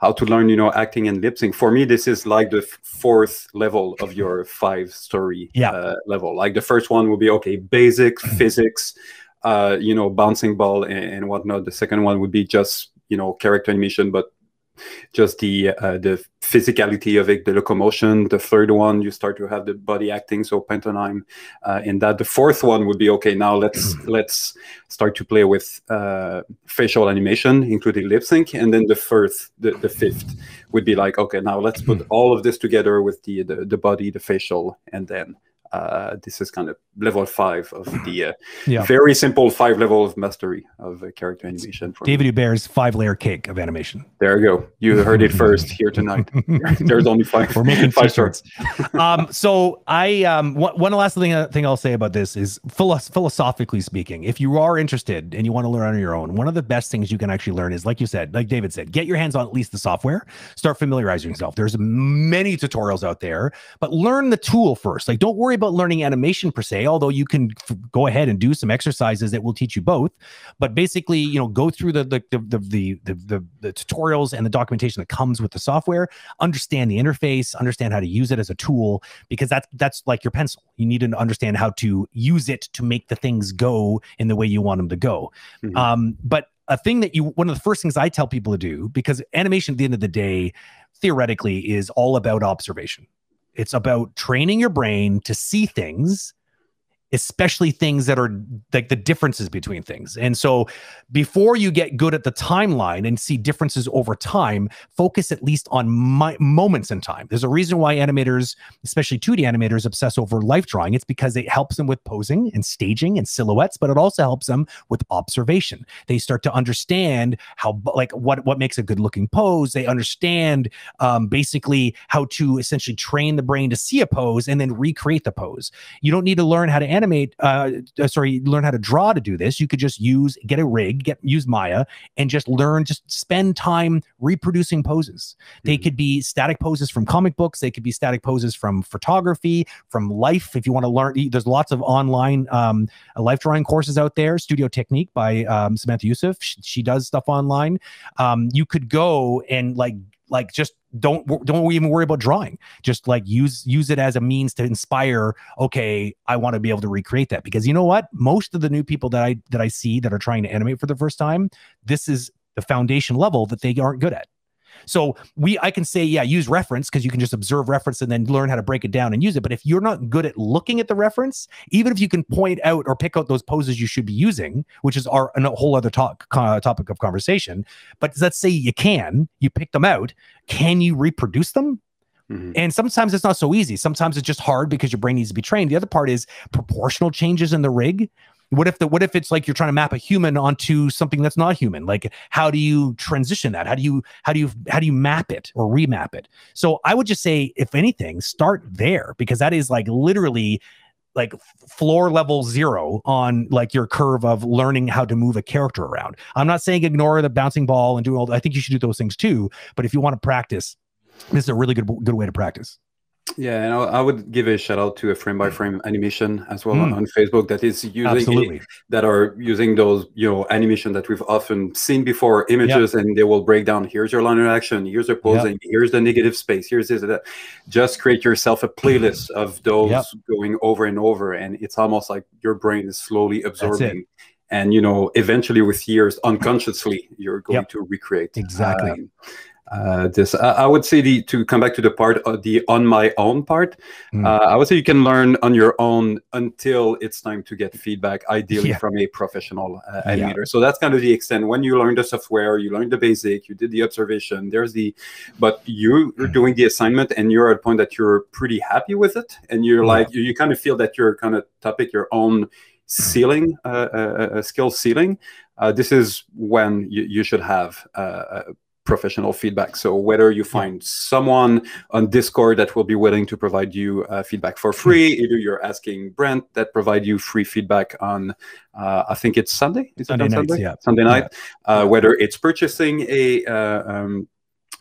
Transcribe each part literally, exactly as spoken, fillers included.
how to learn, you know, acting and lip sync. For me, this is like the fourth level of your five story yeah. uh, level. Like the first one will be, okay, basic physics, uh, you know, bouncing ball and, and whatnot. The second one would be just, you know, character animation, but just the uh, the physicality of it, the locomotion. The third one, you start to have the body acting, so pantomime uh, in that. The fourth one would be, okay, now let's let's start to play with uh, facial animation, including lip sync. And then the first, the, the fifth would be like, okay, now let's put all of this together with the the, the body, the facial, and then uh, this is kind of level five of the uh, yeah. very simple five level of mastery of uh, character animation. For David Hubert's five layer cake of animation. There you go. You heard it first here tonight. There's only five. We're making five shorts. um, so I um, one, one last thing, uh, thing I'll say about this is philosoph philosophically speaking, if you are interested and you want to learn on your own, one of the best things you can actually learn is, like you said, like David said, get your hands on at least the software, start familiarizing yourself. There's many tutorials out there, but learn the tool first. Like, don't worry about about learning animation per se, although you can f go ahead and do some exercises that will teach you both. But basically, you know, go through the the the the, the, the, the tutorials and the documentation that comes with the software. Understand the interface. Understand how to use it as a tool, because that's that's like your pencil. You need to understand how to use it to make the things go in the way you want them to go. Mm-hmm. um, but a thing that you, one of the first things I tell people to do, because animation at the end of the day, theoretically, is all about observation. It's about training your brain to see things, especially things that are like the differences between things. And so before you get good at the timeline and see differences over time, focus at least on my moments in time. There's a reason why animators, especially two D animators, obsess over life drawing. It's because it helps them with posing and staging and silhouettes, but it also helps them with observation. They start to understand how, like what, what makes a good looking pose. They understand um, basically how to essentially train the brain to see a pose and then recreate the pose. You don't need to learn how to animate animate uh sorry learn how to draw to do this. You could just use get a rig get use Maya and just learn, just spend time reproducing poses. They mm-hmm. could be static poses from comic books, they could be static poses from photography, from life. If you want to learn, there's lots of online um life drawing courses out there. Studio Technique by um Samantha Youssef, she, she does stuff online. Um you could go and like like just don't don't even worry about drawing. Just like use use it as a means to inspire, okay, I want to be able to recreate that. Because you know what? Most of the new people that I that I see that are trying to animate for the first time, this is the foundation level that they aren't good at. So we I can say, yeah, use reference, because you can just observe reference and then learn how to break it down and use it. But if you're not good at looking at the reference, even if you can point out or pick out those poses you should be using, which is our a whole other talk, uh, topic of conversation. But let's say you can, you pick them out. Can you reproduce them? Mm-hmm. And sometimes it's not so easy. Sometimes it's just hard because your brain needs to be trained. The other part is proportional changes in the rig. What if the what if it's like you're trying to map a human onto something that's not human? Like, how do you transition that? How do you how do you how do you map it or remap it? So I would just say, if anything, start there, because that is like literally like floor level zero on like your curve of learning how to move a character around. I'm not saying ignore the bouncing ball and do all. I think you should do those things too. But if you want to practice, this is a really good good way to practice. Yeah, and I would give a shout out to a frame by frame animation as well mm. on Facebook that is using it, that are using those, you know, animation that we've often seen before, images, yep. and they will break down. Here's your line of action. Here's your posing. Yep. Here's the negative space. Here's this. That. Just create yourself a playlist of those yep. going over and over, and it's almost like your brain is slowly absorbing. And you know, eventually, with years, unconsciously, you're going yep. to recreate exactly. Um, Uh, this I, I would say the to come back to the part of the on my own part. Mm. Uh, I would say you can learn on your own until it's time to get feedback, ideally yeah. from a professional uh, animator. Yeah. So that's kind of the extent. When you learn the software, you learn the basic, you did the observation. There's the, but you, you're doing the assignment and you're at a point that you're pretty happy with it, and you're yeah. like you, you kind of feel that you're kind of topic your own ceiling, uh, uh, skill ceiling. Uh, this is when you, you should have. Uh, professional feedback. So whether you find someone on Discord that will be willing to provide you uh, feedback for free, either you're asking Brent that provide you free feedback on, uh, I think it's Sunday? Is Sunday, it on Sunday? Nights, yeah. Sunday night. Yeah. Uh, whether it's purchasing a, uh, um,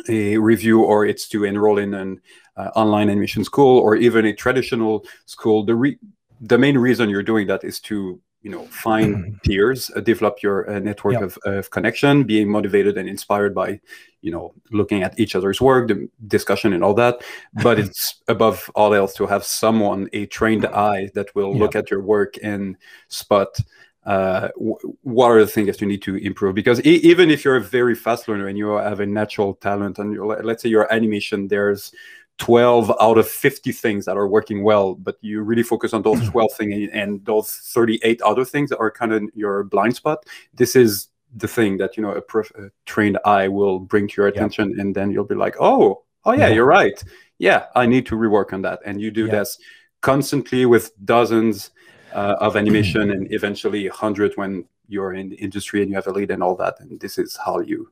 a review, or it's to enroll in an uh, online animation school, or even a traditional school, the, re the main reason you're doing that is to you know, find peers, uh, develop your uh, network yep. of, of connection, being motivated and inspired by, you know, looking at each other's work, the discussion and all that. But it's above all else to have someone, a trained eye that will yep. look at your work and spot uh, w what are the things that you need to improve. Because e even if you're a very fast learner and you have a natural talent and you're, let's say your animation, there's twelve out of fifty things that are working well, but you really focus on those twelve things and those thirty-eight other things that are kind of your blind spot. This is the thing that, you know, a, prof a trained eye will bring to your attention. Yeah. And then you'll be like, oh, oh yeah, yeah, you're right. Yeah, I need to rework on that. And you do yeah. this constantly with dozens uh, of animation and eventually a hundred when you're in the industry and you have a lead and all that. And this is how you